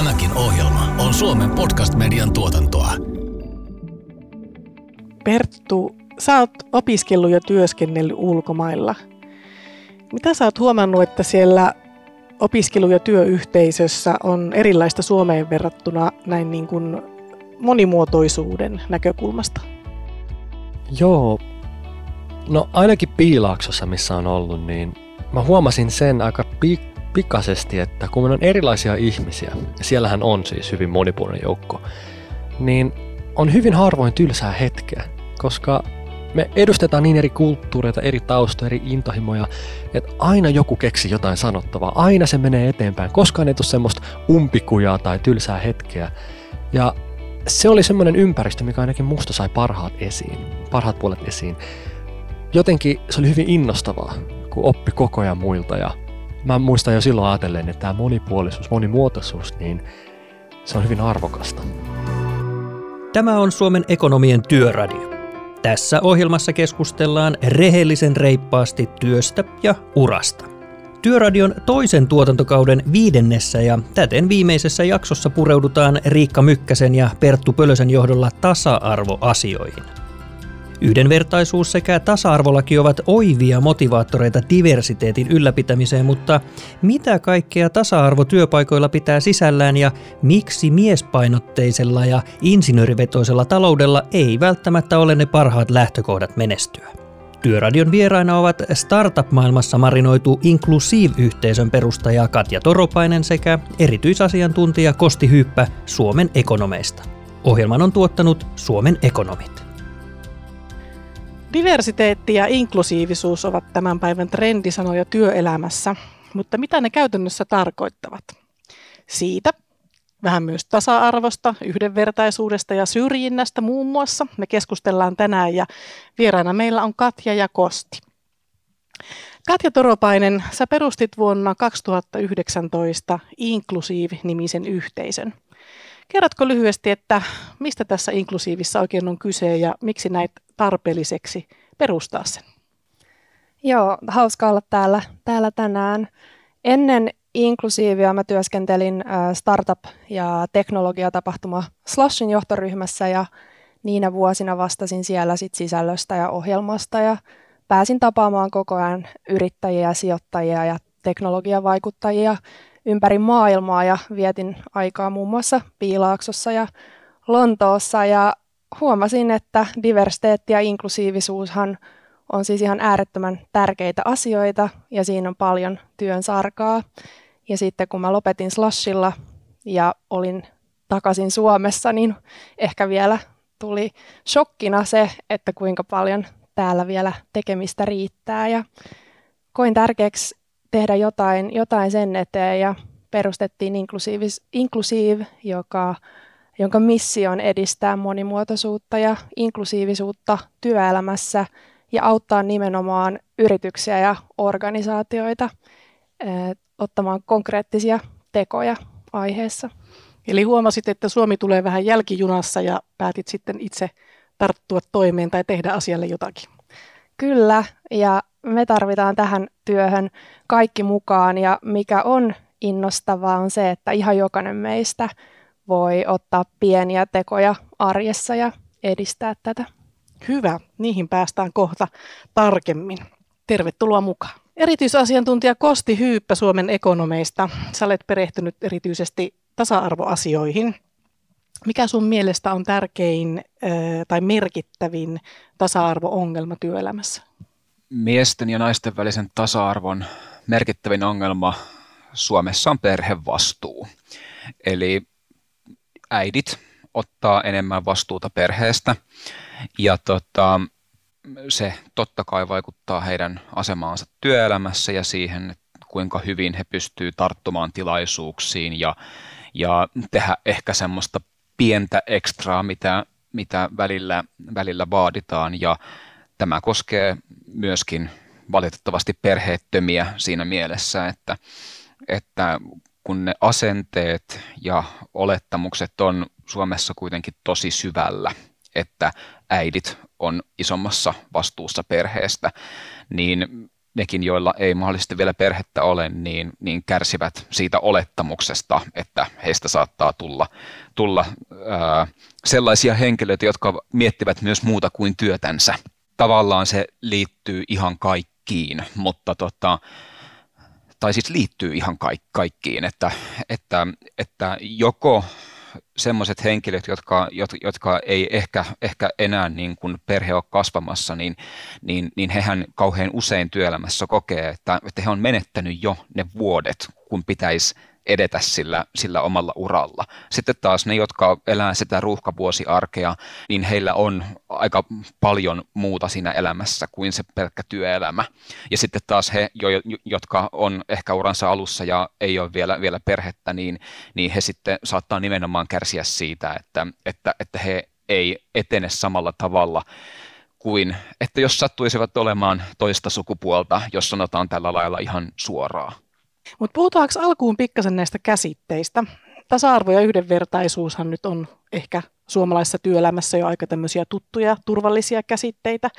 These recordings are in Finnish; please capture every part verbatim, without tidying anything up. Tämäkin ohjelma on Suomen Podcast Median tuotantoa. Perttu, sä oot opiskellut ja työskennellyt ulkomailla. Mitä sä oot huomannut, että siellä opiskelu- ja työyhteisössä on erilaista Suomeen verrattuna näin niin kuin monimuotoisuuden näkökulmasta? Joo, no ainakin Piilaaksossa, missä on ollut, niin mä huomasin sen aika pik- pikaisesti, että kun meillä on erilaisia ihmisiä, ja siellähän on siis hyvin monipuolinen joukko, niin on hyvin harvoin tylsää hetkeä, koska me edustetaan niin eri kulttuureita, eri taustoja, eri intohimoja, että aina joku keksi jotain sanottavaa, aina se menee eteenpäin, koskaan ei tule semmoista umpikujaa tai tylsää hetkeä. Ja se oli semmoinen ympäristö, mikä ainakin musta sai parhaat esiin, parhaat puolet esiin. Jotenkin se oli hyvin innostavaa, kun oppi koko ajan muilta, ja mä muistan jo silloin ajatellen, että tämä monipuolisuus, monimuotoisuus, niin se on hyvin arvokasta. Tämä on Suomen ekonomien työradio. Tässä ohjelmassa keskustellaan rehellisen reippaasti työstä ja urasta. Työradion toisen tuotantokauden viidennessä ja täten viimeisessä jaksossa pureudutaan Riikka Mykkäsen ja Perttu Pölösen johdolla tasa-arvoasioihin. Yhdenvertaisuus sekä tasa-arvolaki ovat oivia motivaattoreita diversiteetin ylläpitämiseen, mutta mitä kaikkea tasa-arvo työpaikoilla pitää sisällään ja miksi miespainotteisella ja insinöörivetoisella taloudella ei välttämättä ole ne parhaat lähtökohdat menestyä? Työradion vieraina ovat startup-maailmassa marinoitu Inklusiiv-yhteisön perustaja Katja Toropainen sekä erityisasiantuntija Kosti Hyyppä Suomen ekonomeista. Ohjelman on tuottanut Suomen ekonomit. Diversiteetti ja inklusiivisuus ovat tämän päivän trendisanoja työelämässä, mutta mitä ne käytännössä tarkoittavat? Siitä, vähän myös tasa-arvosta, yhdenvertaisuudesta ja syrjinnästä muun muassa me keskustellaan tänään ja vieraana meillä on Katja ja Kosti. Katja Toropainen, sä perustit vuonna kaksituhattayhdeksäntoista Inklusiiv-nimisen yhteisön. Kerrotko lyhyesti, että mistä tässä inklusiivissa oikein on kyse ja miksi näit tarpeelliseksi perustaa sen? Joo, hauska olla täällä, täällä tänään. Ennen inklusiivia mä työskentelin startup- ja teknologiatapahtuma Slushin johtoryhmässä ja niinä vuosina vastasin siellä sit sisällöstä ja ohjelmasta ja pääsin tapaamaan koko ajan yrittäjiä, sijoittajia ja teknologiavaikuttajia ympäri maailmaa ja vietin aikaa muun muassa Piilaaksossa ja Lontoossa ja huomasin, että diversiteetti ja inklusiivisuushan on siis ihan äärettömän tärkeitä asioita ja siinä on paljon työn sarkaa. Ja sitten kun mä lopetin Slushilla ja olin takaisin Suomessa, niin ehkä vielä tuli shokkina se, että kuinka paljon täällä vielä tekemistä riittää. Ja koin tärkeäksi tehdä jotain, jotain sen eteen ja perustettiin Inklusiiv, inklusiiv joka... jonka missio on edistää monimuotoisuutta ja inklusiivisuutta työelämässä ja auttaa nimenomaan yrityksiä ja organisaatioita eh, ottamaan konkreettisia tekoja aiheessa. Eli huomasit, että Suomi tulee vähän jälkijunassa ja päätit sitten itse tarttua toimeen tai tehdä asialle jotakin. Kyllä, ja me tarvitaan tähän työhön kaikki mukaan ja mikä on innostavaa on se, että ihan jokainen meistä voi ottaa pieniä tekoja arjessa ja edistää tätä. Hyvä, niihin päästään kohta tarkemmin. Tervetuloa mukaan. Erityisasiantuntija Kosti Hyyppä Suomen ekonomeista. Sä olet perehtynyt erityisesti tasa-arvoasioihin. Mikä sun mielestä on tärkein äh, tai merkittävin tasa-arvo-ongelma työelämässä? Miesten ja naisten välisen tasa-arvon merkittävin ongelma Suomessa on perhevastuu. Eli äidit ottaa enemmän vastuuta perheestä ja tota, se totta kai vaikuttaa heidän asemaansa työelämässä ja siihen, kuinka hyvin he pystyvät tarttumaan tilaisuuksiin ja, ja tehdä ehkä semmoista pientä ekstraa, mitä, mitä välillä, välillä vaaditaan ja tämä koskee myöskin valitettavasti perheettömiä siinä mielessä, että, että kun ne asenteet ja olettamukset on Suomessa kuitenkin tosi syvällä, että äidit on isommassa vastuussa perheestä, niin nekin, joilla ei mahdollisesti vielä perhettä ole, niin, niin kärsivät siitä olettamuksesta, että heistä saattaa tulla, tulla ää, sellaisia henkilöitä, jotka miettivät myös muuta kuin työtänsä. Tavallaan se liittyy ihan kaikkiin, mutta tota, tai siis liittyy ihan kaik- kaikkiin, että, että, että joko sellaiset henkilöt, jotka, jotka ei ehkä, ehkä enää niin kuin perhe ole kasvamassa, niin, niin, niin hehän kauhean usein työelämässä kokee, että, että he on menettänyt jo ne vuodet, kun pitäisi edetä sillä, sillä omalla uralla. Sitten taas ne, jotka elää sitä ruuhkavuosiarkea, niin heillä on aika paljon muuta siinä elämässä kuin se pelkkä työelämä. Ja sitten taas he, jotka on ehkä uransa alussa ja ei ole vielä, vielä perhettä, niin, niin he sitten saattaa nimenomaan kärsiä siitä, että, että, että he ei etene samalla tavalla kuin, että jos sattuisivat olemaan toista sukupuolta, jos sanotaan tällä lailla ihan suoraan. Mutta puhutaanko alkuun pikkasen näistä käsitteistä? Tasa-arvo ja yhdenvertaisuushan nyt on ehkä suomalaisessa työelämässä jo aika tämmöisiä tuttuja, turvallisia käsitteitä.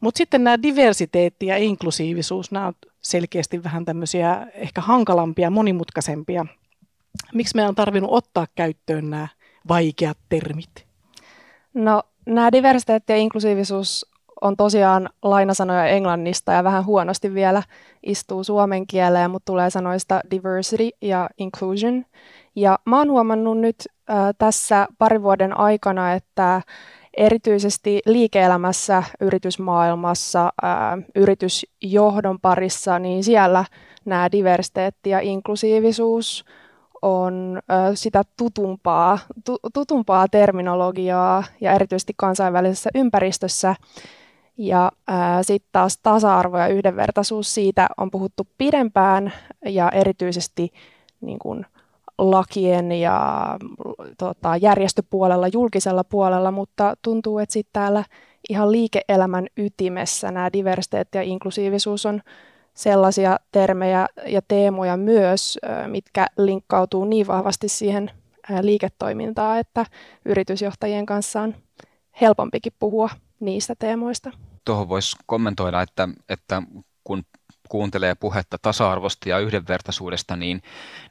Mutta sitten nämä diversiteetti ja inklusiivisuus, nämä on selkeästi vähän tämmöisiä ehkä hankalampia, monimutkaisempia. Miksi meidän on tarvinnut ottaa käyttöön nämä vaikeat termit? No nämä diversiteetti ja inklusiivisuus on tosiaan lainasanoja englannista ja vähän huonosti vielä istuu suomen kieleen, mutta tulee sanoista diversity ja inclusion. Ja mä oon huomannut nyt äh, tässä parin vuoden aikana, että erityisesti liike-elämässä, yritysmaailmassa, äh, yritysjohdon parissa, niin siellä nämä diversiteetti ja inklusiivisuus on sitä tutumpaa, tu, tutumpaa terminologiaa ja erityisesti kansainvälisessä ympäristössä. Ja sitten taas tasa-arvo ja yhdenvertaisuus, siitä on puhuttu pidempään ja erityisesti niin kun, lakien ja tota, järjestöpuolella, julkisella puolella, mutta tuntuu, että sitten täällä ihan liike-elämän ytimessä nämä diversiteetti ja inklusiivisuus on sellaisia termejä ja teemoja myös, mitkä linkkautuu niin vahvasti siihen liiketoimintaan, että yritysjohtajien kanssa on helpompikin puhua niistä teemoista. Tuohon voisi kommentoida, että, että kun kuuntelee puhetta tasa-arvosta ja yhdenvertaisuudesta, niin,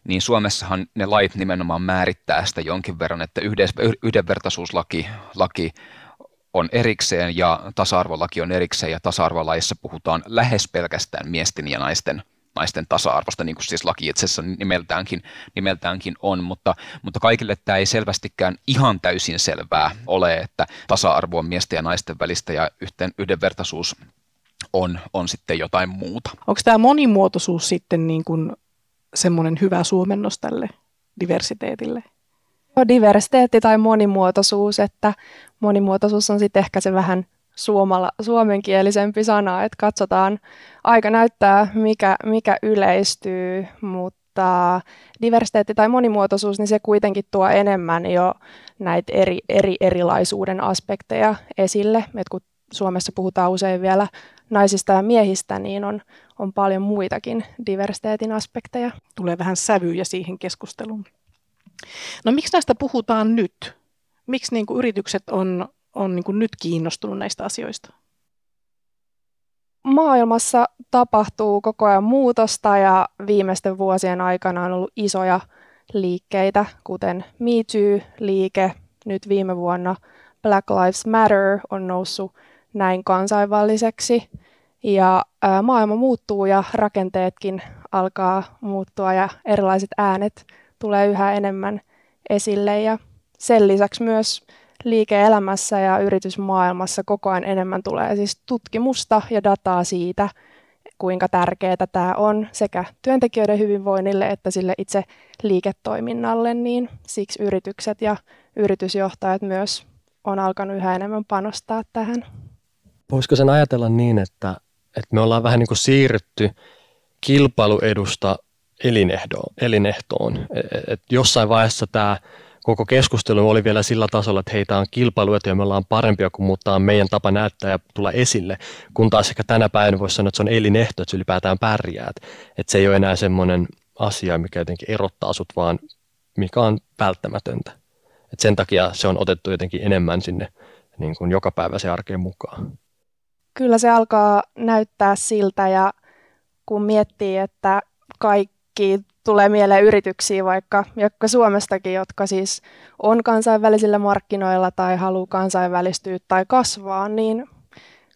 niin Suomessahan ne lait nimenomaan määrittää sitä jonkin verran, että yhdenvertaisuuslaki laki, on erikseen ja tasa-arvolaki on erikseen ja tasa-arvolaissa puhutaan lähes pelkästään miesten ja naisten, naisten tasa-arvosta, niin kuin siis laki itse asiassa nimeltäänkin, nimeltäänkin on, mutta, mutta kaikille tämä ei selvästikään ihan täysin selvää ole, että tasa-arvo on miesten ja naisten välistä ja yhteen, yhdenvertaisuus on, on sitten jotain muuta. Onko tämä monimuotoisuus sitten niin kuin semmoinen hyvä suomennos tälle diversiteetille? Diversiteetti tai monimuotoisuus, että monimuotoisuus on sitten ehkä se vähän suomala, suomenkielisempi sana, että katsotaan, aika näyttää mikä, mikä yleistyy, mutta diversiteetti tai monimuotoisuus, niin se kuitenkin tuo enemmän jo näitä eri, eri erilaisuuden aspekteja esille, että kun Suomessa puhutaan usein vielä naisista ja miehistä, niin on, on paljon muitakin diversiteetin aspekteja. Tulee vähän sävyjä siihen keskusteluun. No miksi näistä puhutaan nyt? Miksi niin kuin yritykset on, on niin kuin nyt kiinnostunut näistä asioista? Maailmassa tapahtuu koko ajan muutosta ja viimeisten vuosien aikana on ollut isoja liikkeitä, kuten Me Too-liike. Nyt viime vuonna Black Lives Matter on noussut näin kansainväliseksi. Ja ää, maailma muuttuu ja rakenteetkin alkaa muuttua ja erilaiset äänet tulee yhä enemmän esille ja sen lisäksi myös liike-elämässä ja yritysmaailmassa koko ajan enemmän tulee siis tutkimusta ja dataa siitä, kuinka tärkeää tämä on sekä työntekijöiden hyvinvoinnille että sille itse liiketoiminnalle, niin siksi yritykset ja yritysjohtajat myös on alkanut yhä enemmän panostaa tähän. Voisiko sen ajatella niin, että, että me ollaan vähän niin kuin siirrytty kilpailuedusta Elinehdoon, elinehtoon. Et jossain vaiheessa tämä koko keskustelu oli vielä sillä tasolla, että hei, tämä on kilpailuetu ja me ollaan parempia kuin muuttaa meidän tapa näyttää ja tulla esille, kun taas ehkä tänä päivänä voisi sanoa, että se on elinehto, että ylipäätään pärjäät. Että se ei ole enää semmoinen asia, mikä jotenkin erottaa sut, vaan mikä on välttämätöntä. Et sen takia se on otettu jotenkin enemmän sinne niin kuin jokapäiväisen arkeen mukaan. Kyllä se alkaa näyttää siltä ja kun miettii, että kaikki tulee mieleen yrityksiä vaikka, vaikka Suomestakin, jotka siis on kansainvälisillä markkinoilla tai haluaa kansainvälistyä tai kasvaa, niin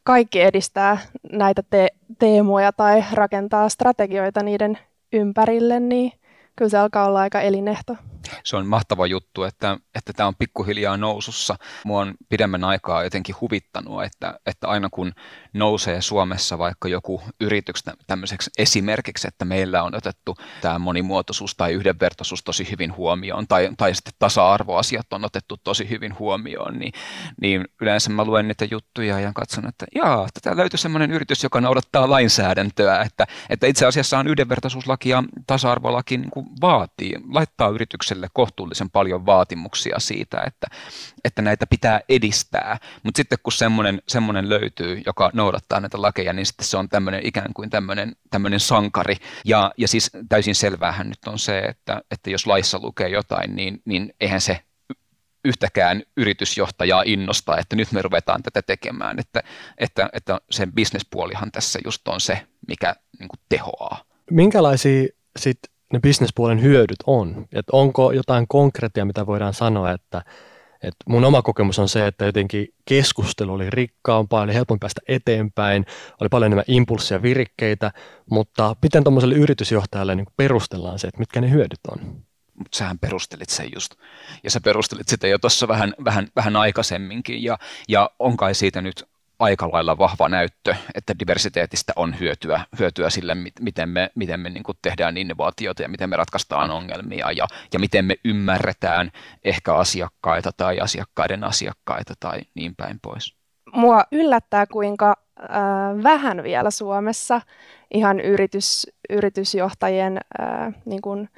kaikki edistää näitä te- teemoja tai rakentaa strategioita niiden ympärille, niin kyllä se alkaa olla aika elinehto. Se on mahtava juttu, että, että tämä on pikkuhiljaa nousussa. Mua on pidemmän aikaa jotenkin huvittanut, että, että aina kun nousee Suomessa vaikka joku yritys tämmöiseksi esimerkiksi, että meillä on otettu tämä monimuotoisuus tai yhdenvertaisuus tosi hyvin huomioon, tai, tai sitten tasa-arvoasiat on otettu tosi hyvin huomioon, niin, niin yleensä mä luen niitä juttuja ja katson, että jaa, tää löytyy semmoinen yritys, joka noudattaa lainsäädäntöä, että, että itse asiassa on yhdenvertaisuuslaki ja tasa-arvolaki niin kuin vaatii, laittaa yritykselle kohtuullisen paljon vaatimuksia siitä, että, että näitä pitää edistää, mutta sitten kun semmoinen, semmoinen löytyy, joka noudattaa näitä lakeja, niin sitten se on tämmöinen ikään kuin tämmöinen, tämmöinen sankari, ja, ja siis täysin selväähän nyt on se, että, että jos laissa lukee jotain, niin, niin eihän se yhtäkään yritysjohtajaa innostaa, että nyt me ruvetaan tätä tekemään, että, että, että sen bisnespuolihan tässä just on se, mikä niin kuin tehoaa. Minkälaisia sitten ne bisnespuolen hyödyt on? Et onko jotain konkreettia, mitä voidaan sanoa, että, että mun oma kokemus on se, että jotenkin keskustelu oli rikkaampaa, oli helpompi päästä eteenpäin, oli paljon enemmän impulssia, virikkeitä, mutta miten tuommoiselle yritysjohtajalle niin perustellaan se, että mitkä ne hyödyt on? Mutta sähän perustelit sen just, ja sä perustelit sitä jo tuossa vähän, vähän, vähän aikaisemminkin, ja, ja on kai siitä nyt aika lailla vahva näyttö, että diversiteetistä on hyötyä, hyötyä sille, miten me, miten me niin kuin tehdään innovaatioita ja miten me ratkaistaan ongelmia ja, ja miten me ymmärretään ehkä asiakkaita tai asiakkaiden asiakkaita tai niin päin pois. Mua yllättää, kuinka äh, vähän vielä Suomessa ihan yritys, yritysjohtajien äh, niin kuin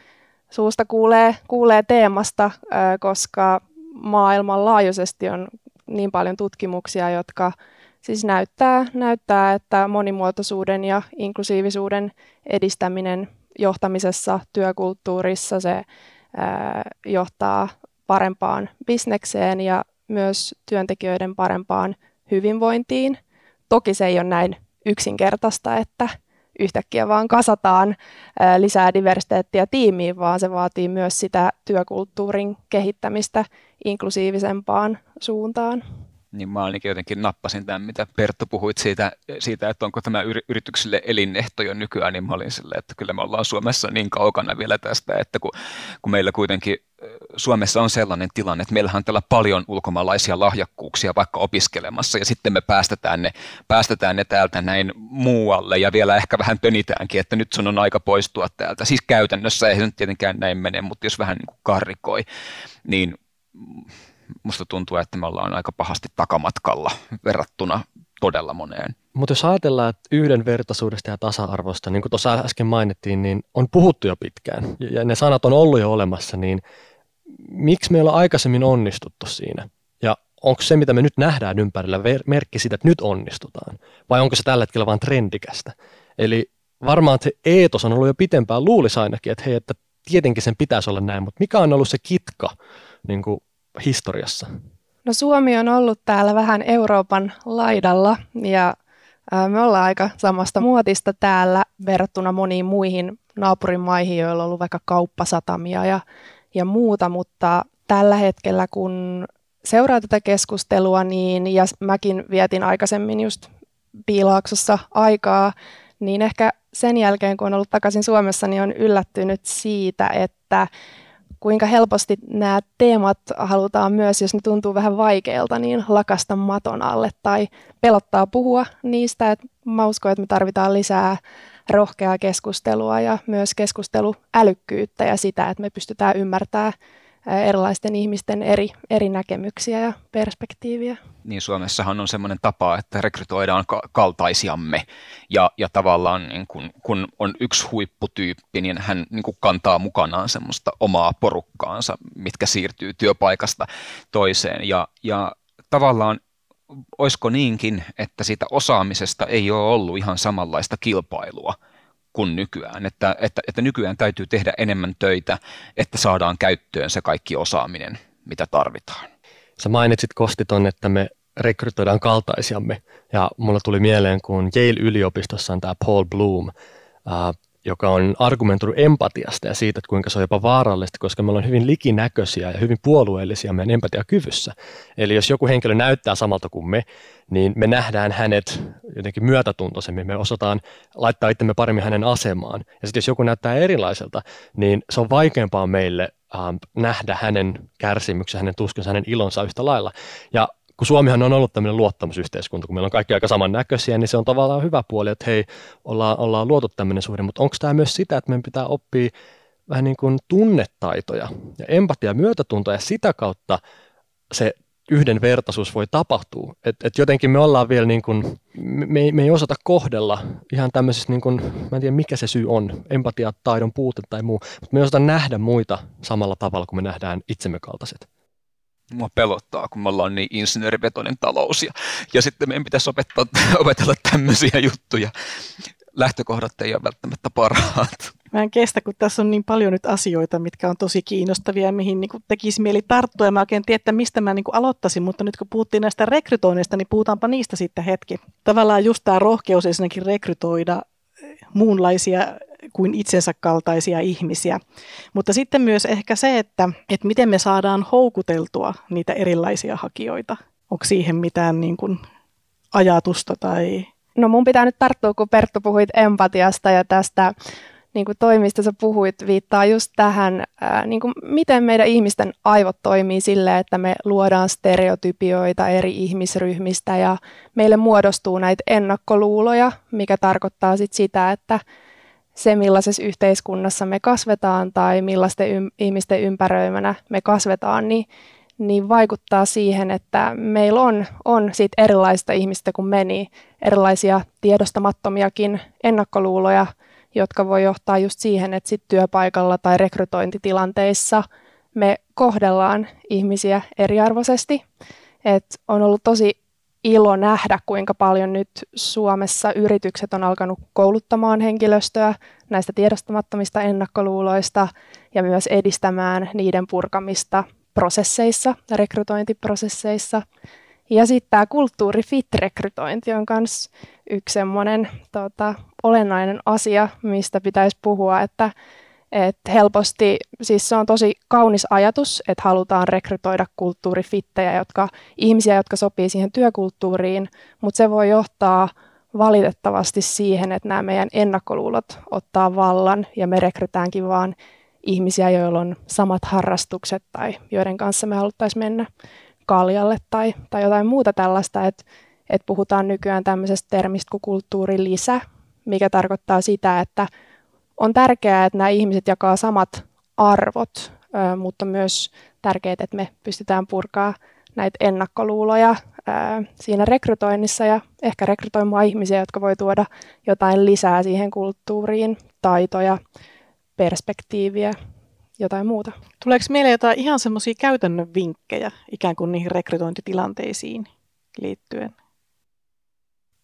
suusta kuulee, kuulee teemasta, äh, koska maailmanlaajuisesti on niin paljon tutkimuksia, jotka siis näyttää, näyttää, että monimuotoisuuden ja inklusiivisuuden edistäminen johtamisessa, työkulttuurissa, se ää, johtaa parempaan bisnekseen ja myös työntekijöiden parempaan hyvinvointiin. Toki se ei ole näin yksinkertaista, että yhtäkkiä vaan kasataan ää, lisää diversiteettiä tiimiin, vaan se vaatii myös sitä työkulttuurin kehittämistä inklusiivisempaan suuntaan. Niin mä ainakin jotenkin nappasin tämän, mitä Perttu puhuit siitä, siitä, että onko tämä yrityksille elinehto jo nykyään, niin mä olin silleen, että kyllä me ollaan Suomessa niin kaukana vielä tästä, että kun, kun meillä kuitenkin Suomessa on sellainen tilanne, että meillähän on täällä paljon ulkomaalaisia lahjakkuuksia vaikka opiskelemassa, ja sitten me päästetään ne, päästetään ne täältä näin muualle, ja vielä ehkä vähän pönitäänkin, että nyt sun on aika poistua täältä. Siis käytännössä ei se nyt tietenkään näin mene, mutta jos vähän niin kuin karrikoi, niin musta tuntuu, että me ollaan aika pahasti takamatkalla verrattuna todella moneen. Mutta jos ajatellaan, että yhdenvertaisuudesta ja tasa-arvosta, niin kuin tuossa äsken mainittiin, niin on puhuttu jo pitkään ja ne sanat on ollut jo olemassa, niin miksi me ei olla aikaisemmin onnistuttu siinä? Ja onko se, mitä me nyt nähdään ympärillä, merkki siitä, että nyt onnistutaan? Vai onko se tällä hetkellä vain trendikästä? Eli varmaan se eetos on ollut jo pitempään, luulisi ainakin, että hei, että tietenkin sen pitäisi olla näin, mutta mikä on ollut se kitka niin kuin historiassa? No Suomi on ollut täällä vähän Euroopan laidalla ja me ollaan aika samasta muotista täällä verrattuna moniin muihin naapurimaihin, joilla on ollut vaikka kauppasatamia ja, ja muuta, mutta tällä hetkellä kun seuraa tätä keskustelua, niin ja mäkin vietin aikaisemmin just Piilaaksossa aikaa, niin ehkä sen jälkeen kun on ollut takaisin Suomessa, niin on yllättynyt siitä, että kuinka helposti nämä teemat halutaan myös, jos ne tuntuu vähän vaikealta, niin lakasta maton alle tai pelottaa puhua niistä. Että mä uskon, että me tarvitaan lisää rohkeaa keskustelua ja myös keskusteluälykkyyttä ja sitä, että me pystytään ymmärtämään erilaisten ihmisten eri, eri näkemyksiä ja perspektiiviä. Niin Suomessahan on semmoinen tapa, että rekrytoidaan kaltaisiamme ja, ja tavallaan niin kun, kun on yksi huipputyyppi, niin hän niin kun kantaa mukanaan semmoista omaa porukkaansa, mitkä siirtyy työpaikasta toiseen ja, ja tavallaan olisiko niinkin, että siitä osaamisesta ei ole ollut ihan samanlaista kilpailua kuin nykyään, että, että, että nykyään täytyy tehdä enemmän töitä, että saadaan käyttöön se kaikki osaaminen, mitä tarvitaan. Sä mainitsit Kosti ton, että me rekrytoidaan kaltaisiamme, ja mulla tuli mieleen, kun Yale-yliopistossa on tämä Paul Bloom, joka on argumentoinut empatiasta ja siitä, että kuinka se on jopa vaarallista, koska me ollaan hyvin likinäköisiä ja hyvin puolueellisia meidän empatiakyvyssä. Eli jos joku henkilö näyttää samalta kuin me, niin me nähdään hänet jotenkin myötätuntoisemmin, me osataan laittaa itsemme paremmin hänen asemaan. Ja sitten jos joku näyttää erilaiselta, niin se on vaikeampaa meille äh, nähdä hänen kärsimyksensä, hänen tuskansa, hänen ilonsa yhtä lailla. Ja kun Suomihan on ollut tämmöinen luottamusyhteiskunta, kun meillä on kaikki aika samannäköisiä, niin se on tavallaan hyvä puoli, että hei, ollaan, ollaan luotu tämmöinen suhde, mutta onko tämä myös sitä, että meidän pitää oppia vähän niin kuin tunnetaitoja ja empatia, myötätuntoa, ja sitä kautta se yhdenvertaisuus voi tapahtua. Et, et jotenkin me ollaan vielä niin kuin, me, me ei osata kohdella ihan tämmöisessä niin kuin, mä en tiedä mikä se syy on, empatia, taidon puute tai muu, mutta me ei osata nähdä muita samalla tavalla kuin me nähdään itsemme kaltaiset. Mua pelottaa, kun me ollaan niin insinöörivetoinen talous, ja, ja sitten meidän pitäisi opettaa, opetella tämmöisiä juttuja. Lähtökohdat ei ole välttämättä parhaat. Mä en kestä, kun tässä on niin paljon nyt asioita, mitkä on tosi kiinnostavia ja mihin niin kuin tekisi mieli tarttua, ja mä oikein tiedän, että mistä mä niin kuin aloittaisin, mutta nyt kun puhuttiin näistä rekrytoinneista, niin puhutaanpa niistä sitten hetki. Tavallaan just tämä rohkeus ensinnäkin rekrytoida muunlaisia kuin itsensä kaltaisia ihmisiä. Mutta sitten myös ehkä se, että, että miten me saadaan houkuteltua niitä erilaisia hakijoita. Onko siihen mitään niin kuin ajatusta? Tai... No mun pitää nyt tarttua, kun Perttu puhuit empatiasta ja tästä niin kuin toimista sä puhuit, viittaa just tähän, ää, niin kuin miten meidän ihmisten aivot toimii silleen, että me luodaan stereotypioita eri ihmisryhmistä ja meille muodostuu näitä ennakkoluuloja, mikä tarkoittaa sit sitä, että se, millaisessa yhteiskunnassa me kasvetaan tai millaisten ym- ihmisten ympäröimänä me kasvetaan, niin, niin vaikuttaa siihen, että meillä on, on siitä erilaista ihmistä kuin me, niin erilaisia tiedostamattomiakin ennakkoluuloja, jotka voi johtaa just siihen, että sit työpaikalla tai rekrytointitilanteissa me kohdellaan ihmisiä eriarvoisesti. Et on ollut tosi ilo nähdä, kuinka paljon nyt Suomessa yritykset on alkanut kouluttamaan henkilöstöä näistä tiedostamattomista ennakkoluuloista ja myös edistämään niiden purkamista prosesseissa, rekrytointiprosesseissa. Ja sitten tämä kulttuuri-fit-rekrytointi on myös yksi semmoinen tota, olennainen asia, mistä pitäisi puhua, että et helposti, siis se on tosi kaunis ajatus, että halutaan rekrytoida kulttuurifittejä, jotka, ihmisiä, jotka sopii siihen työkulttuuriin, mutta se voi johtaa valitettavasti siihen, että nämä meidän ennakkoluulot ottaa vallan ja me rekrytäänkin vaan ihmisiä, joilla on samat harrastukset tai joiden kanssa me haluttaisiin mennä kaljalle tai, tai jotain muuta tällaista, että et puhutaan nykyään tämmöisestä termistä kuin kulttuurilisä, mikä tarkoittaa sitä, että on tärkeää, että nämä ihmiset jakaa samat arvot, mutta myös tärkeää, että me pystytään purkaa näitä ennakkoluuloja siinä rekrytoinnissa ja ehkä rekrytoimaan ihmisiä, jotka voi tuoda jotain lisää siihen kulttuuriin, taitoja, perspektiiviä, jotain muuta. Tuleeko mieleen jotain ihan semmoisia käytännön vinkkejä ikään kuin niihin rekrytointitilanteisiin liittyen?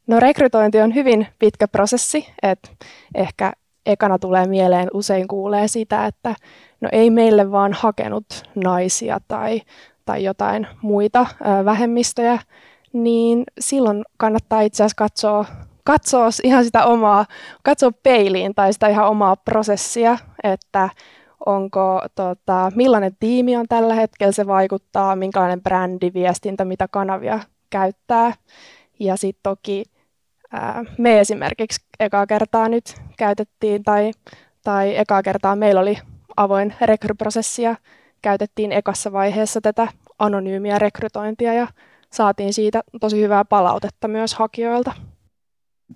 No rekrytointi on hyvin pitkä prosessi, että ehkä ekana tulee mieleen, usein kuulee sitä, että no ei meille vaan hakenut naisia tai, tai jotain muita ö, vähemmistöjä, niin silloin kannattaa itse asiassa katsoa, katsoa ihan sitä omaa, katsoa peiliin tai sitä ihan omaa prosessia, että onko, tota, millainen tiimi on tällä hetkellä, se vaikuttaa, minkälainen brändi, viestintä, mitä kanavia käyttää ja sitten toki me esimerkiksi ekaa kertaa nyt käytettiin tai, tai ekaa kertaa meillä oli avoin rekryprosessi ja käytettiin ekassa vaiheessa tätä anonyymiä rekrytointia ja saatiin siitä tosi hyvää palautetta myös hakijoilta.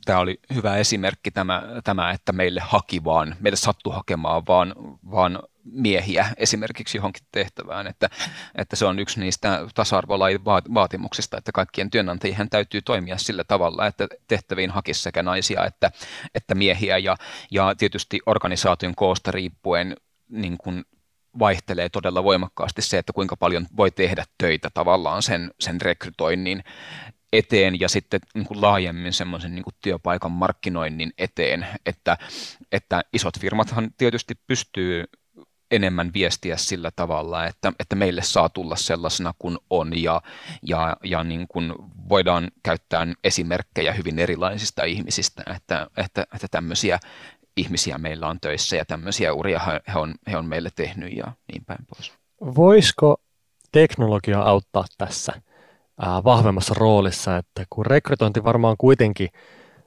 Tämä oli hyvä esimerkki tämä, tämä että meille haki vaan, meille sattui hakemaan vaan, vaan miehiä esimerkiksi johonkin tehtävään, että, että se on yksi niistä tasa-arvolain vaatimuksista, että kaikkien työnantajien täytyy toimia sillä tavalla, että tehtäviin hakisi sekä naisia että, että miehiä ja, ja tietysti organisaation koosta riippuen niin kuin vaihtelee todella voimakkaasti se, että kuinka paljon voi tehdä töitä tavallaan sen, sen rekrytoinnin eteen ja sitten niin kuin laajemmin semmoisen niin kuin työpaikan markkinoinnin eteen, että, että isot firmathan tietysti pystyy enemmän viestiä sillä tavalla, että, että meille saa tulla sellaisena kuin on ja, ja, ja niin kuin voidaan käyttää esimerkkejä hyvin erilaisista ihmisistä, että, että, että tämmöisiä ihmisiä meillä on töissä ja tämmöisiä uria he on, he on meille tehnyt ja niin päin pois. Voisiko teknologia auttaa tässä äh, vahvemmassa roolissa, että kun rekrytointi varmaan kuitenkin,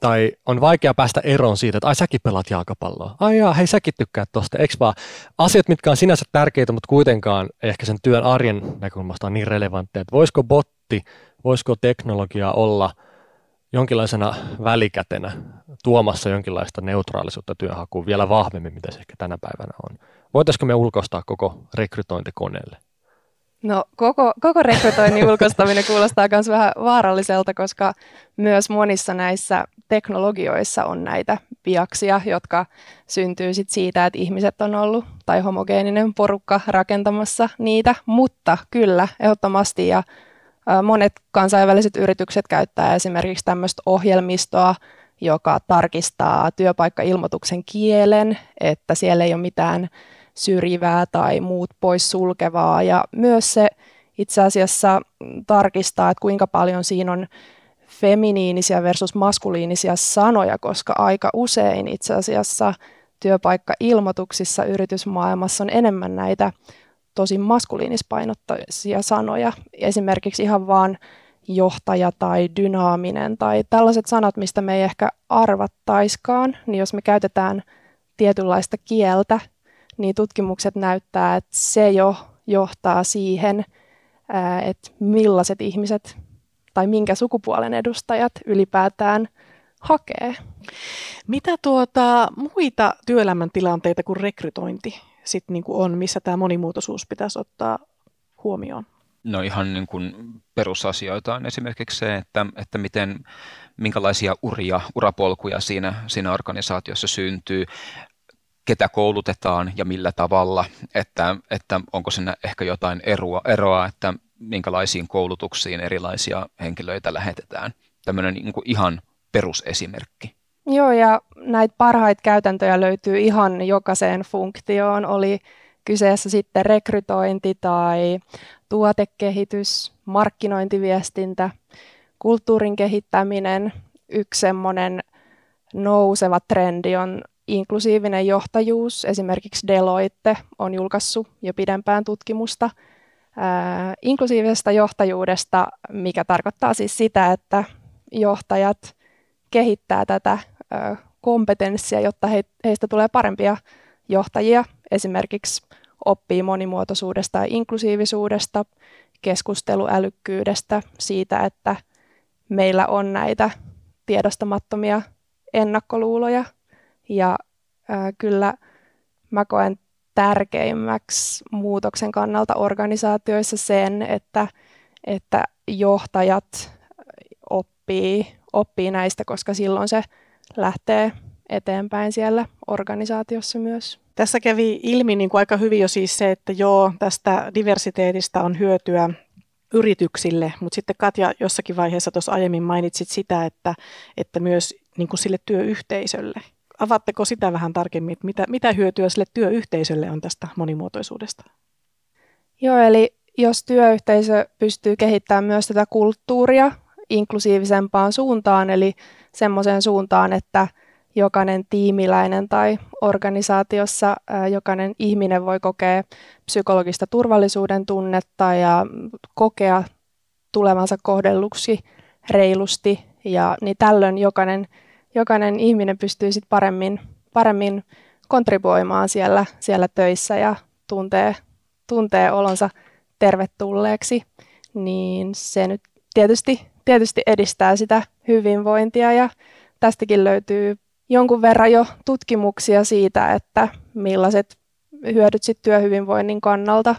tai on vaikea päästä eroon siitä, että ai säkin pelaat jalkapalloa, ai jaa, hei säkin tykkää tosta, eikö vaan asiat, mitkä on sinänsä tärkeitä, mutta kuitenkaan ehkä sen työn arjen näkökulmasta on niin relevantteja, että voisiko botti, voisiko teknologia olla jonkinlaisena välikätenä tuomassa jonkinlaista neutraalisuutta työnhakuun vielä vahvemmin, mitä se ehkä tänä päivänä on. Voitaisiko me ulkoistaa koko rekrytointi koneelle? No koko, koko rekrytoinnin ulkoistaminen kuulostaa myös vähän vaaralliselta, koska myös monissa näissä teknologioissa on näitä biaksia, jotka syntyy sit siitä, että ihmiset on ollut tai homogeeninen porukka rakentamassa niitä, mutta kyllä ehdottomasti ja monet kansainväliset yritykset käyttää esimerkiksi tämmöistä ohjelmistoa, joka tarkistaa työpaikkailmoituksen kielen, että siellä ei ole mitään syrjivää tai muut pois sulkevaa. Ja myös se itse asiassa tarkistaa, että kuinka paljon siinä on feminiinisiä versus maskuliinisia sanoja, koska aika usein itse asiassa työpaikkailmoituksissa yritysmaailmassa on enemmän näitä tosi maskuliinispainotteisia sanoja, esimerkiksi ihan vaan johtaja tai dynaaminen tai tällaiset sanat, mistä me ei ehkä arvattaiskaan, niin jos me käytetään tietynlaista kieltä, niin tutkimukset näyttää, että se jo johtaa siihen, että millaiset ihmiset tai minkä sukupuolen edustajat ylipäätään hakee. Mitä tuota muita työelämän tilanteita kuin rekrytointi sitten niin kuin on, missä tämä monimuotoisuus pitäisi ottaa huomioon? No ihan niin kuin perusasioita on esimerkiksi se, että, että miten, minkälaisia uria, urapolkuja siinä, siinä organisaatiossa syntyy, ketä koulutetaan ja millä tavalla, että, että onko siinä ehkä jotain eroa, eroa, että minkälaisiin koulutuksiin erilaisia henkilöitä lähetetään. Tämmöinen niin kuin ihan perusesimerkki. Joo, ja näitä parhaita käytäntöjä löytyy ihan jokaiseen funktioon, oli kyseessä sitten rekrytointi tai tuotekehitys, markkinointiviestintä, kulttuurin kehittäminen. Yksi semmoinen nouseva trendi on inklusiivinen johtajuus. Esimerkiksi Deloitte on julkaissut jo pidempään tutkimusta ää, inklusiivisesta johtajuudesta, mikä tarkoittaa siis sitä, että johtajat kehittää tätä kompetenssia, jotta heistä tulee parempia johtajia. Esimerkiksi oppii monimuotoisuudesta ja inklusiivisuudesta, keskusteluälykkyydestä, siitä, että meillä on näitä tiedostamattomia ennakkoluuloja. Ja äh, kyllä mä koen tärkeimmäksi muutoksen kannalta organisaatioissa sen, että, että johtajat oppii oppii näistä, koska silloin se lähtee eteenpäin siellä organisaatiossa myös. Tässä kävi ilmi niin kuin aika hyvin jo siis se, että joo, tästä diversiteetistä on hyötyä yrityksille, mutta sitten Katja jossakin vaiheessa tuossa aiemmin mainitsit sitä, että, että myös niin kuin sille työyhteisölle. Avaatteko sitä vähän tarkemmin, että mitä, mitä hyötyä sille työyhteisölle on tästä monimuotoisuudesta? Joo, eli jos työyhteisö pystyy kehittämään myös tätä kulttuuria inklusiivisempaan suuntaan, eli semmoiseen suuntaan, että jokainen tiimiläinen tai organisaatiossa ää, jokainen ihminen voi kokea psykologista turvallisuuden tunnetta ja kokea tulevansa kohdelluksi reilusti, ja niin tällöin jokainen, jokainen ihminen pystyy sit paremmin, paremmin kontribuoimaan siellä, siellä töissä ja tuntee, tuntee olonsa tervetulleeksi, niin se nyt tietysti Tietysti edistää sitä hyvinvointia, ja tästäkin löytyy jonkun verran jo tutkimuksia siitä, että millaiset hyödyt sit työhyvinvoinnin kannalta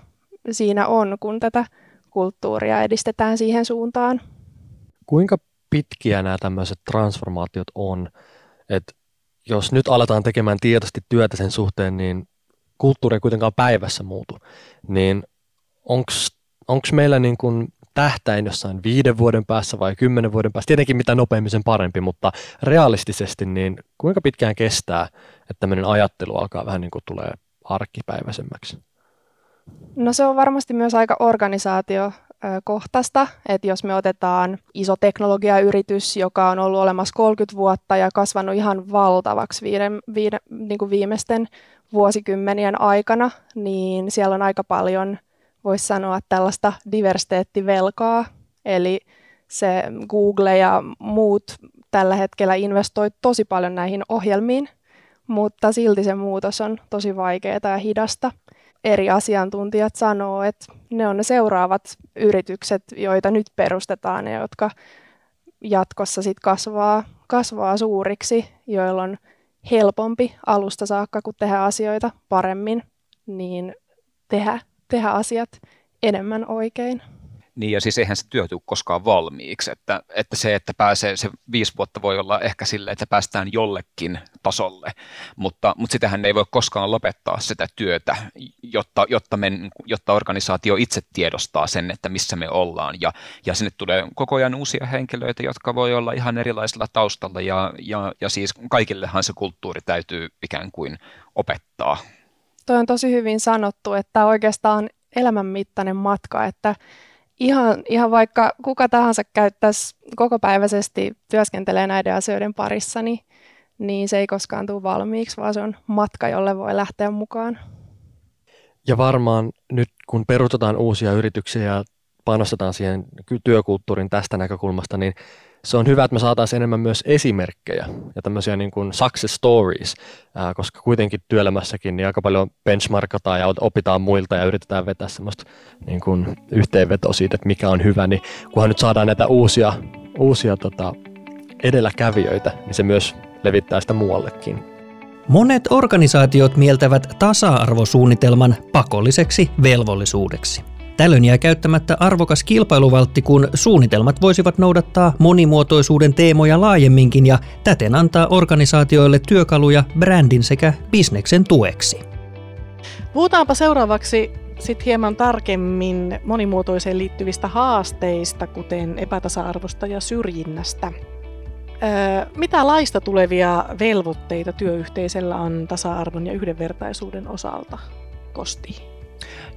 siinä on, kun tätä kulttuuria edistetään siihen suuntaan. Kuinka pitkiä nämä tämmöiset transformaatiot on? Et jos nyt aletaan tekemään tietoisesti työtä sen suhteen, niin kulttuuri ei kuitenkaan päivässä muutu. Niin onko meillä niin kuin tähtäin jossain viiden vuoden päässä vai kymmenen vuoden päässä, tietenkin mitä nopeammin sen parempi, mutta realistisesti niin kuinka pitkään kestää, että tämmöinen ajattelu alkaa vähän niin kuin tulee arkipäiväisemmäksi? No se on varmasti myös aika organisaatio kohtasta, että jos me otetaan iso teknologiayritys, joka on ollut olemassa kolmekymmentä vuotta ja kasvanut ihan valtavaksi viiden, viiden, niin kuin viimeisten vuosikymmenien aikana, niin siellä on aika paljon, voisi sanoa, tällaista diversiteettivelkaa. Eli se Google ja muut tällä hetkellä investoi tosi paljon näihin ohjelmiin, mutta silti se muutos on tosi vaikeaa ja hidasta. Eri asiantuntijat sanoo, että ne on ne seuraavat yritykset, joita nyt perustetaan ja jotka jatkossa sit kasvaa, kasvaa suuriksi, joilla on helpompi alusta saakka, kun tehdä asioita paremmin, niin tehdä, tehdä asiat enemmän oikein. Niin ja siis eihän se työ tule koskaan valmiiksi, että, että se, että pääsee, se viisi vuotta voi olla ehkä sille, että päästään jollekin tasolle, mutta, mutta sitähän ei voi koskaan lopettaa sitä työtä, jotta, jotta, me, jotta organisaatio itse tiedostaa sen, että missä me ollaan ja, ja sinne tulee koko ajan uusia henkilöitä, jotka voi olla ihan erilaisella taustalla ja, ja, ja siis kaikillehan se kulttuuri täytyy ikään kuin opettaa. Toi on tosi hyvin sanottu, että oikeastaan elämänmittainen matka, että Ihan, ihan vaikka kuka tahansa käyttäisi kokopäiväisesti työskentelee näiden asioiden parissa, niin, niin se ei koskaan tule valmiiksi, vaan se on matka, jolle voi lähteä mukaan. Ja varmaan nyt kun perustetaan uusia yrityksiä ja panostetaan siihen työkulttuurin tästä näkökulmasta, niin se on hyvä, että me saataisiin enemmän myös esimerkkejä ja tämmöisiä niin kuin success stories, koska kuitenkin työelämässäkin niin aika paljon benchmarkataan ja opitaan muilta ja yritetään vetää semmoista niin kuin yhteenvetoa siitä, että mikä on hyvä, niin kunhan nyt saadaan näitä uusia, uusia tota, edelläkävijöitä, niin se myös levittää sitä muuallekin. Monet organisaatiot mieltävät tasa-arvosuunnitelman pakolliseksi velvollisuudeksi. Tällöin jää käyttämättä arvokas kilpailuvaltti, kun suunnitelmat voisivat noudattaa monimuotoisuuden teemoja laajemminkin ja täten antaa organisaatioille työkaluja brändin sekä bisneksen tueksi. Puhutaanpa seuraavaksi sit hieman tarkemmin monimuotoiseen liittyvistä haasteista, kuten epätasa-arvosta ja syrjinnästä. Öö, mitä laista tulevia velvoitteita työyhteisöllä on tasa-arvon ja yhdenvertaisuuden osalta, Kosti?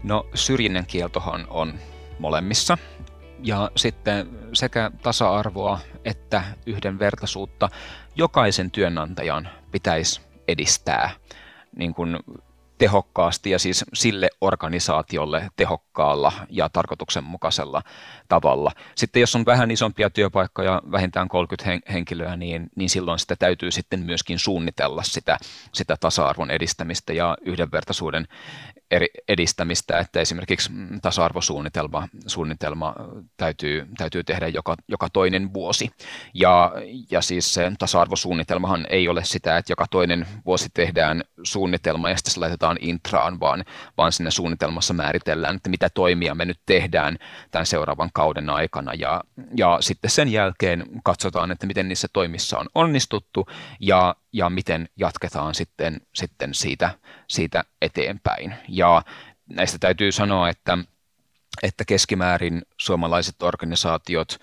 No syrjinnän kieltohan on molemmissa ja sitten sekä tasa-arvoa että yhdenvertaisuutta jokaisen työnantajan pitäisi edistää niin kuin tehokkaasti ja siis sille organisaatiolle tehokkaalla ja tarkoituksenmukaisella tavalla. Sitten jos on vähän isompia työpaikkoja, vähintään kolmekymmentä henkilöä, niin, niin silloin sitä täytyy sitten myöskin suunnitella sitä, sitä tasa-arvon edistämistä ja yhdenvertaisuuden edistämistä, että esimerkiksi tasa-arvosuunnitelma suunnitelma täytyy, täytyy tehdä joka, joka toinen vuosi. Ja, ja siis se tasa-arvosuunnitelmahan ei ole sitä, että joka toinen vuosi tehdään suunnitelma ja sitten se laitetaan intraan, vaan, vaan siinä suunnitelmassa määritellään, että mitä toimia me nyt tehdään tämän seuraavan kauden aikana. Ja, ja sitten sen jälkeen katsotaan, että miten niissä toimissa on onnistuttu ja, ja miten jatketaan sitten, sitten siitä, siitä eteenpäin. Ja näistä täytyy sanoa, että, että keskimäärin suomalaiset organisaatiot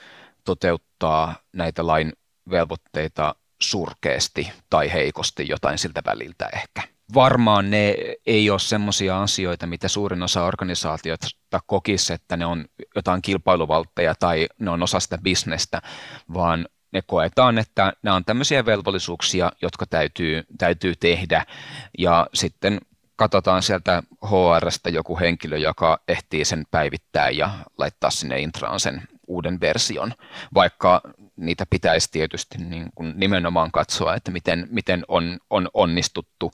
toteuttaa näitä lain velvoitteita surkeasti tai heikosti, jotain siltä väliltä ehkä. Varmaan ne ei ole semmoisia asioita, mitä suurin osa organisaatioita kokisi, että ne on jotain kilpailuvaltteja tai ne on osa sitä bisnestä, vaan ne koetaan, että nämä on tämmöisiä velvollisuuksia, jotka täytyy, täytyy tehdä ja sitten katsotaan sieltä H R:stä joku henkilö, joka ehtii sen päivittää ja laittaa sinne intraan sen uuden version, vaikka niitä pitäisi tietysti niin kuin nimenomaan katsoa, että miten, miten on, on onnistuttu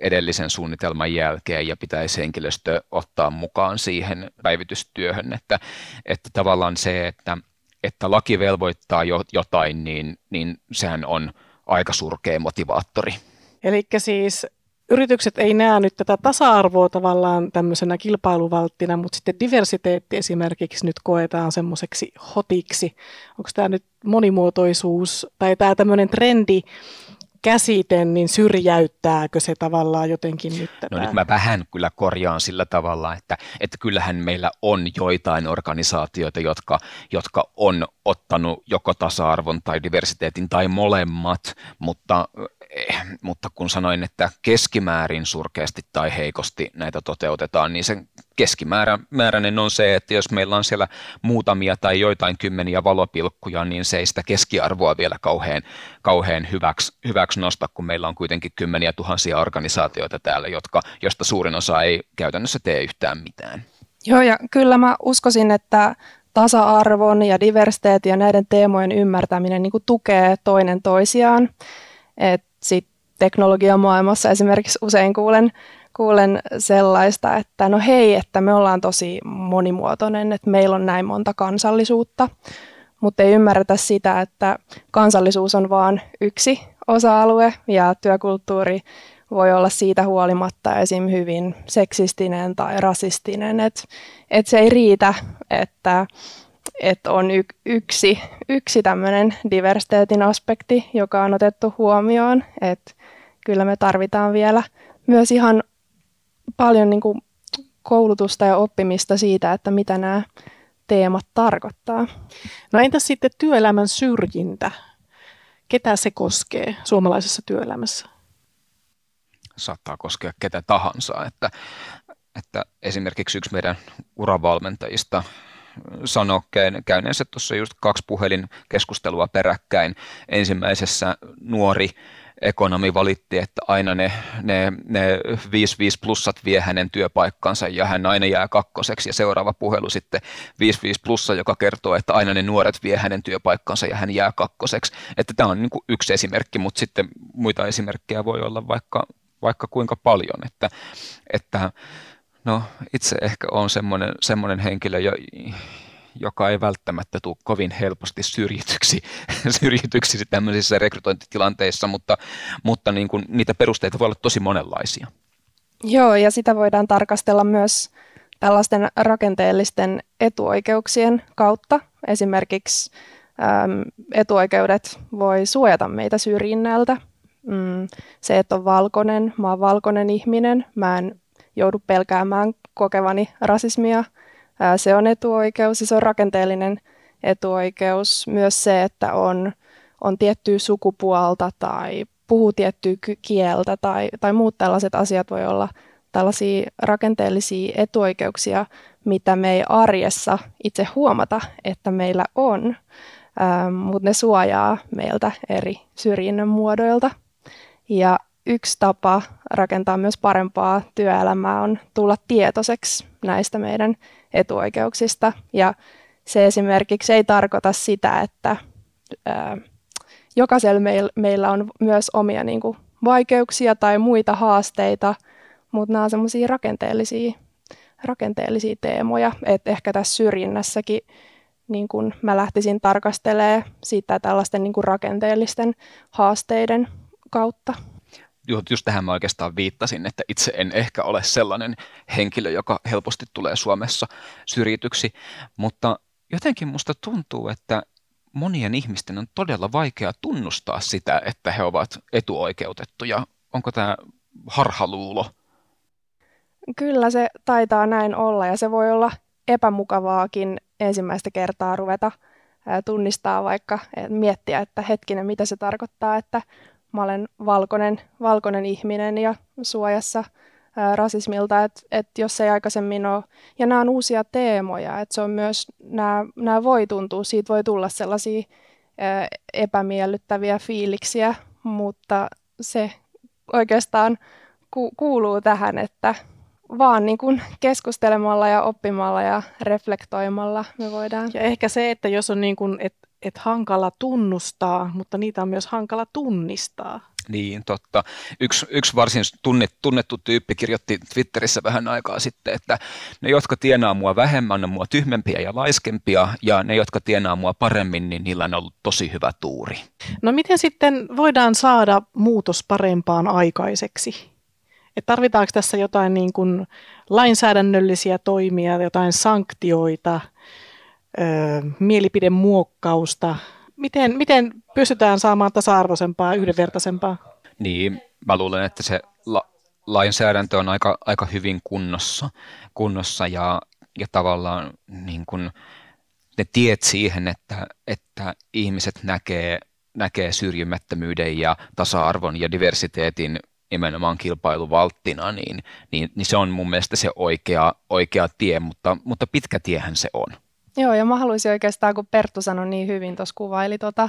edellisen suunnitelman jälkeen ja pitäisi henkilöstö ottaa mukaan siihen päivitystyöhön, että, että tavallaan se, että, että laki velvoittaa jotain, niin, niin sehän on aika surkea motivaattori. Elikkä siis yritykset ei näe nyt tätä tasa-arvoa tavallaan tämmöisenä kilpailuvalttina, mutta sitten diversiteetti esimerkiksi nyt koetaan semmoiseksi hotiksi. Onko tämä nyt monimuotoisuus tai tämä tämmöinen trendi käsite, niin syrjäyttääkö se tavallaan jotenkin nyt tätä? No nyt mä vähän kyllä korjaan sillä tavalla, että, että kyllähän meillä on joitain organisaatioita, jotka, jotka on ottanut joko tasa-arvon tai diversiteetin tai molemmat, mutta mutta kun sanoin, että keskimäärin surkeasti tai heikosti näitä toteutetaan, niin sen keskimääräinen on se, että jos meillä on siellä muutamia tai joitain kymmeniä valopilkkuja, niin se ei sitä keskiarvoa vielä kauhean, kauhean hyväksi, hyväksi nosta, kun meillä on kuitenkin kymmeniä tuhansia organisaatioita täällä, jotka, josta suurin osa ei käytännössä tee yhtään mitään. Joo, ja kyllä mä uskoisin, että tasa-arvon ja diversiteetin ja näiden teemojen ymmärtäminen niin kuin tukee toinen toisiaan. Et sit teknologiamaailmassa esimerkiksi usein kuulen, kuulen sellaista, että no hei, että me ollaan tosi monimuotoinen, että meillä on näin monta kansallisuutta, mutta ei ymmärretä sitä, että kansallisuus on vaan yksi osa-alue ja työkulttuuri voi olla siitä huolimatta esim. Hyvin seksistinen tai rasistinen, että et se ei riitä, että et on y- yksi, yksi tämmöinen diversiteetin aspekti, joka on otettu huomioon, että kyllä me tarvitaan vielä myös ihan paljon niin kuin koulutusta ja oppimista siitä, että mitä nämä teemat tarkoittaa. No entäs sitten työelämän syrjintä? Ketä se koskee suomalaisessa työelämässä? Saattaa koskea ketä tahansa, että, että esimerkiksi yksi meidän uravalmentajista sanoi käyneensä tuossa just kaksi puhelinkeskustelua peräkkäin. Ensimmäisessä nuori ekonomi valitti, että aina ne, ne, ne viisikymmentäviisi plussat vie hänen työpaikkansa ja hän aina jää kakkoseksi. Ja seuraava puhelu sitten viisikymmentäviisi plussa, joka kertoo, että aina ne nuoret vie hänen työpaikkansa ja hän jää kakkoseksi. Että tämä on niin kuin yksi esimerkki, mutta sitten muita esimerkkejä voi olla vaikka, vaikka kuinka paljon, että, että no, itse ehkä olen semmoinen, semmoinen henkilö, jo, joka ei välttämättä tule kovin helposti syrjityksi, syrjityksi tämmöisissä rekrytointitilanteissa, mutta, mutta niin kuin niitä perusteita voi olla tosi monenlaisia. Joo, ja sitä voidaan tarkastella myös tällaisten rakenteellisten etuoikeuksien kautta. Esimerkiksi äm, etuoikeudet voi suojata meitä syrjinnältä. Mm, se, että on valkoinen, mä oon valkoinen ihminen, mä en joudu pelkäämään kokevani rasismia. Se on etuoikeus ja se on rakenteellinen etuoikeus. Myös se, että on, on tiettyä sukupuolta tai puhuu tiettyä kieltä tai, tai muut tällaiset asiat voi olla tällaisia rakenteellisia etuoikeuksia, mitä me ei arjessa itse huomata, että meillä on, ähm, mutta ne suojaa meiltä eri syrjinnän muodoilta. Ja yksi tapa rakentaa myös parempaa työelämää on tulla tietoiseksi näistä meidän etuoikeuksista. Ja se esimerkiksi ei tarkoita sitä, että ää, jokaisella meil, meillä on myös omia niin kuin, vaikeuksia tai muita haasteita, mutta nämä on semmoisia rakenteellisia, rakenteellisia teemoja. Et ehkä tässä syrjinnässäkin niin kuin mä lähtisin tarkastelemaan sitä tällaisten niin kuin, rakenteellisten haasteiden kautta. Just tähän mä oikeastaan viittasin, että itse en ehkä ole sellainen henkilö, joka helposti tulee Suomessa syrjityksi, mutta jotenkin musta tuntuu, että monien ihmisten on todella vaikea tunnustaa sitä, että he ovat etuoikeutettuja. Onko tämä harhaluulo? Kyllä se taitaa näin olla ja se voi olla epämukavaakin ensimmäistä kertaa ruveta tunnistaa vaikka miettiä, että hetkinen, mitä se tarkoittaa, että mä olen valkoinen, valkoinen ihminen ja suojassa ää, rasismilta, että et jos ei aikaisemmin ole. Ja nämä on uusia teemoja, että se on myös, nämä, nämä voi tuntua, siitä voi tulla sellaisia ää, epämiellyttäviä fiiliksiä, mutta se oikeastaan ku, kuuluu tähän, että vaan niin kuin keskustelemalla ja oppimalla ja reflektoimalla me voidaan. Ja ehkä se, että jos on niin kuin, että että hankala tunnustaa, mutta niitä on myös hankala tunnistaa. Niin, totta. Yksi, yksi varsin tunnettu tyyppi kirjoitti Twitterissä vähän aikaa sitten, että ne, jotka tienaa mua vähemmän, on mua tyhmempiä ja laiskempia, ja ne, jotka tienaa mua paremmin, niin niillä on ollut tosi hyvä tuuri. No miten sitten voidaan saada muutos parempaan aikaiseksi? Et tarvitaanko tässä jotain niin kuin lainsäädännöllisiä toimia, jotain sanktioita? Öö, mielipidemuokkausta. Miten, miten pystytään saamaan tasa-arvoisempaa, yhdenvertaisempaa? Niin, mä luulen, että se la- lainsäädäntö on aika, aika hyvin kunnossa, kunnossa ja, ja tavallaan niin kun ne tiet siihen, että, että ihmiset näkee näkee syrjimättömyyden ja tasa-arvon ja diversiteetin nimenomaan kilpailuvalttina, niin, niin, niin se on mun mielestä se oikea, oikea tie, mutta, mutta pitkä tiehän se on. Joo, ja mä haluaisin oikeastaan, kun Perttu sanoi niin hyvin, tuossa kuvaili tota,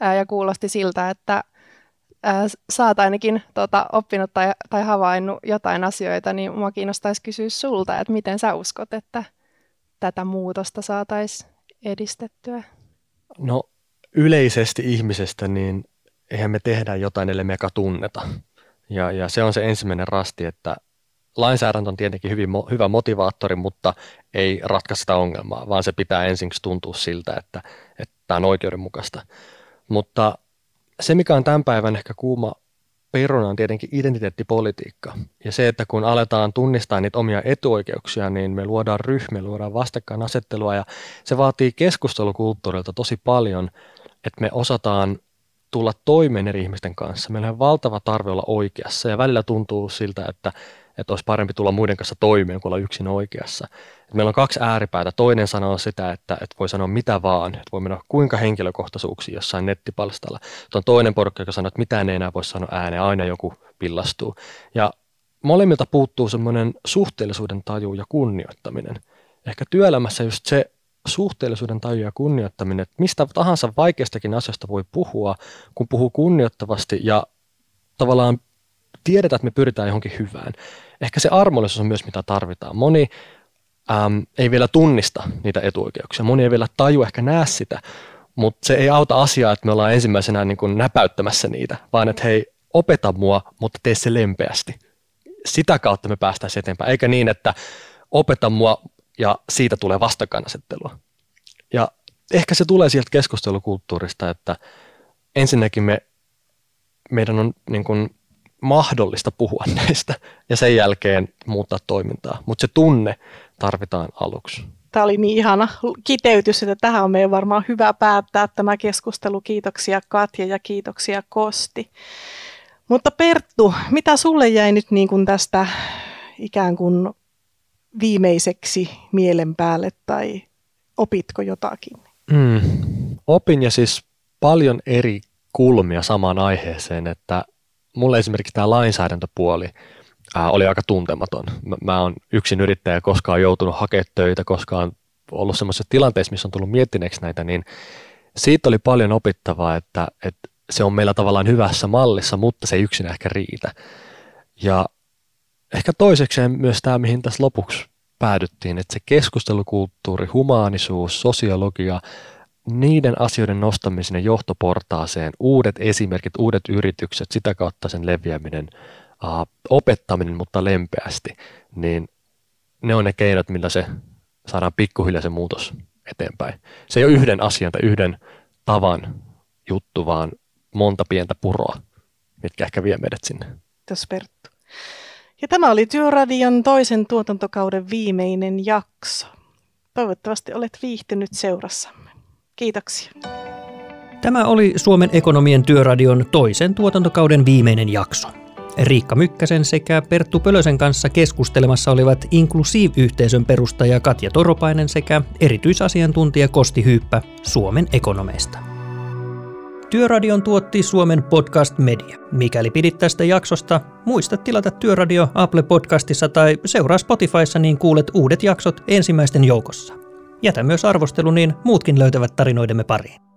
ää, ja kuulosti siltä, että ää, sä oot ainakin tota, oppinut tai, tai havainnut jotain asioita, niin mua kiinnostaisi kysyä sulta, että miten sä uskot, että tätä muutosta saataisiin edistettyä? No yleisesti ihmisestä, niin eihän me tehdä jotain, ellei me eka tunneta. Ja, ja se on se ensimmäinen rasti, että lainsäädäntö on tietenkin hyvin mo- hyvä motivaattori, mutta ei ratkaista sitä ongelmaa, vaan se pitää ensiksi tuntua siltä, että tämä on oikeudenmukaista. Mutta se, mikä on tämän päivän ehkä kuuma peruna, on tietenkin identiteettipolitiikka. Ja se, että kun aletaan tunnistaa niitä omia etuoikeuksia, niin me luodaan ryhmiä, luodaan vastakkainasettelua, ja se vaatii keskustelukulttuurilta tosi paljon, että me osataan tulla toimeen eri ihmisten kanssa. Meillä on valtava tarve olla oikeassa, ja välillä tuntuu siltä, että, että olisi parempi tulla muiden kanssa toimeen kuin olla yksin oikeassa. Et meillä on kaksi ääripäätä. Toinen sanoo sitä, että, että voi sanoa mitä vaan, että voi mennä kuinka henkilökohtaisuuksiin jossain nettipalstalla. Sitten on toinen porukka, joka sanoo, että mitään ei enää voi sanoa ääneen, aina joku pillastuu. Ja molemmilta puuttuu semmoinen suhteellisuuden taju ja kunnioittaminen. Ehkä työelämässä just se suhteellisuuden taju ja kunnioittaminen, että mistä tahansa vaikeistakin asioista voi puhua, kun puhuu kunnioittavasti ja tavallaan tiedetään, että me pyritään johonkin hyvään. Ehkä se armollisuus on myös, mitä tarvitaan. Moni äm, ei vielä tunnista niitä etuoikeuksia, moni ei vielä taju ehkä näe sitä, mutta se ei auta asiaa, että me ollaan ensimmäisenä niin kuin näpäyttämässä niitä, vaan että hei, opeta mua, mutta tee se lempeästi. Sitä kautta me päästään eteenpäin, eikä niin, että opeta mua, ja siitä tulee vastakkainasettelua. Ja ehkä se tulee sieltä keskustelukulttuurista, että ensinnäkin me, meidän on niin kuin mahdollista puhua näistä ja sen jälkeen muuttaa toimintaa. Mutta se tunne tarvitaan aluksi. Tämä oli niin ihana kiteytys, että tähän on meidän varmaan hyvä päättää tämä keskustelu. Kiitoksia Katja ja kiitoksia Kosti. Mutta Perttu, mitä sulle jäi nyt niin kuin tästä ikään kuin viimeiseksi mielen päälle tai opitko jotakin? Mm, opin ja siis paljon eri kulmia samaan aiheeseen, että mulle esimerkiksi tämä lainsäädäntöpuoli ää, oli aika tuntematon. Mä, mä oon yksin yrittäjä, koska on joutunut hakemaan töitä, koska on ollut semmoisessa tilanteessa, missä on tullut miettineeksi näitä, niin siitä oli paljon opittavaa, että, että se on meillä tavallaan hyvässä mallissa, mutta se ei yksin ehkä riitä. Ja ehkä toisekseen myös tämä, mihin tässä lopuksi päädyttiin, että se keskustelukulttuuri, humaanisuus, sosiologia, niiden asioiden nostaminen johtoportaaseen, uudet esimerkit, uudet yritykset, sitä kautta sen leviäminen, uh, opettaminen, mutta lempeästi, niin ne on ne keinot, millä se saadaan pikkuhiljaa se muutos eteenpäin. Se ei ole yhden asian tai yhden tavan juttu, vaan monta pientä puroa, mitkä ehkä vie meidät sinne. Kiitos Perttu. Ja tämä oli Työradion toisen tuotantokauden viimeinen jakso. Toivottavasti olet viihtynyt seurassamme. Kiitoksia. Tämä oli Suomen ekonomien Työradion toisen tuotantokauden viimeinen jakso. Riikka Mykkäsen sekä Perttu Pölösen kanssa keskustelemassa olivat Inklusiiv-yhteisön perustaja Katja Toropainen sekä erityisasiantuntija Kosti Hyyppä Suomen ekonomeista. Työradion tuotti Suomen Podcast Media. Mikäli pidit tästä jaksosta, muista tilata Työradio Apple Podcastissa tai seuraa Spotifyssa, niin kuulet uudet jaksot ensimmäisten joukossa. Jätä myös arvostelu, niin muutkin löytävät tarinoidemme pariin.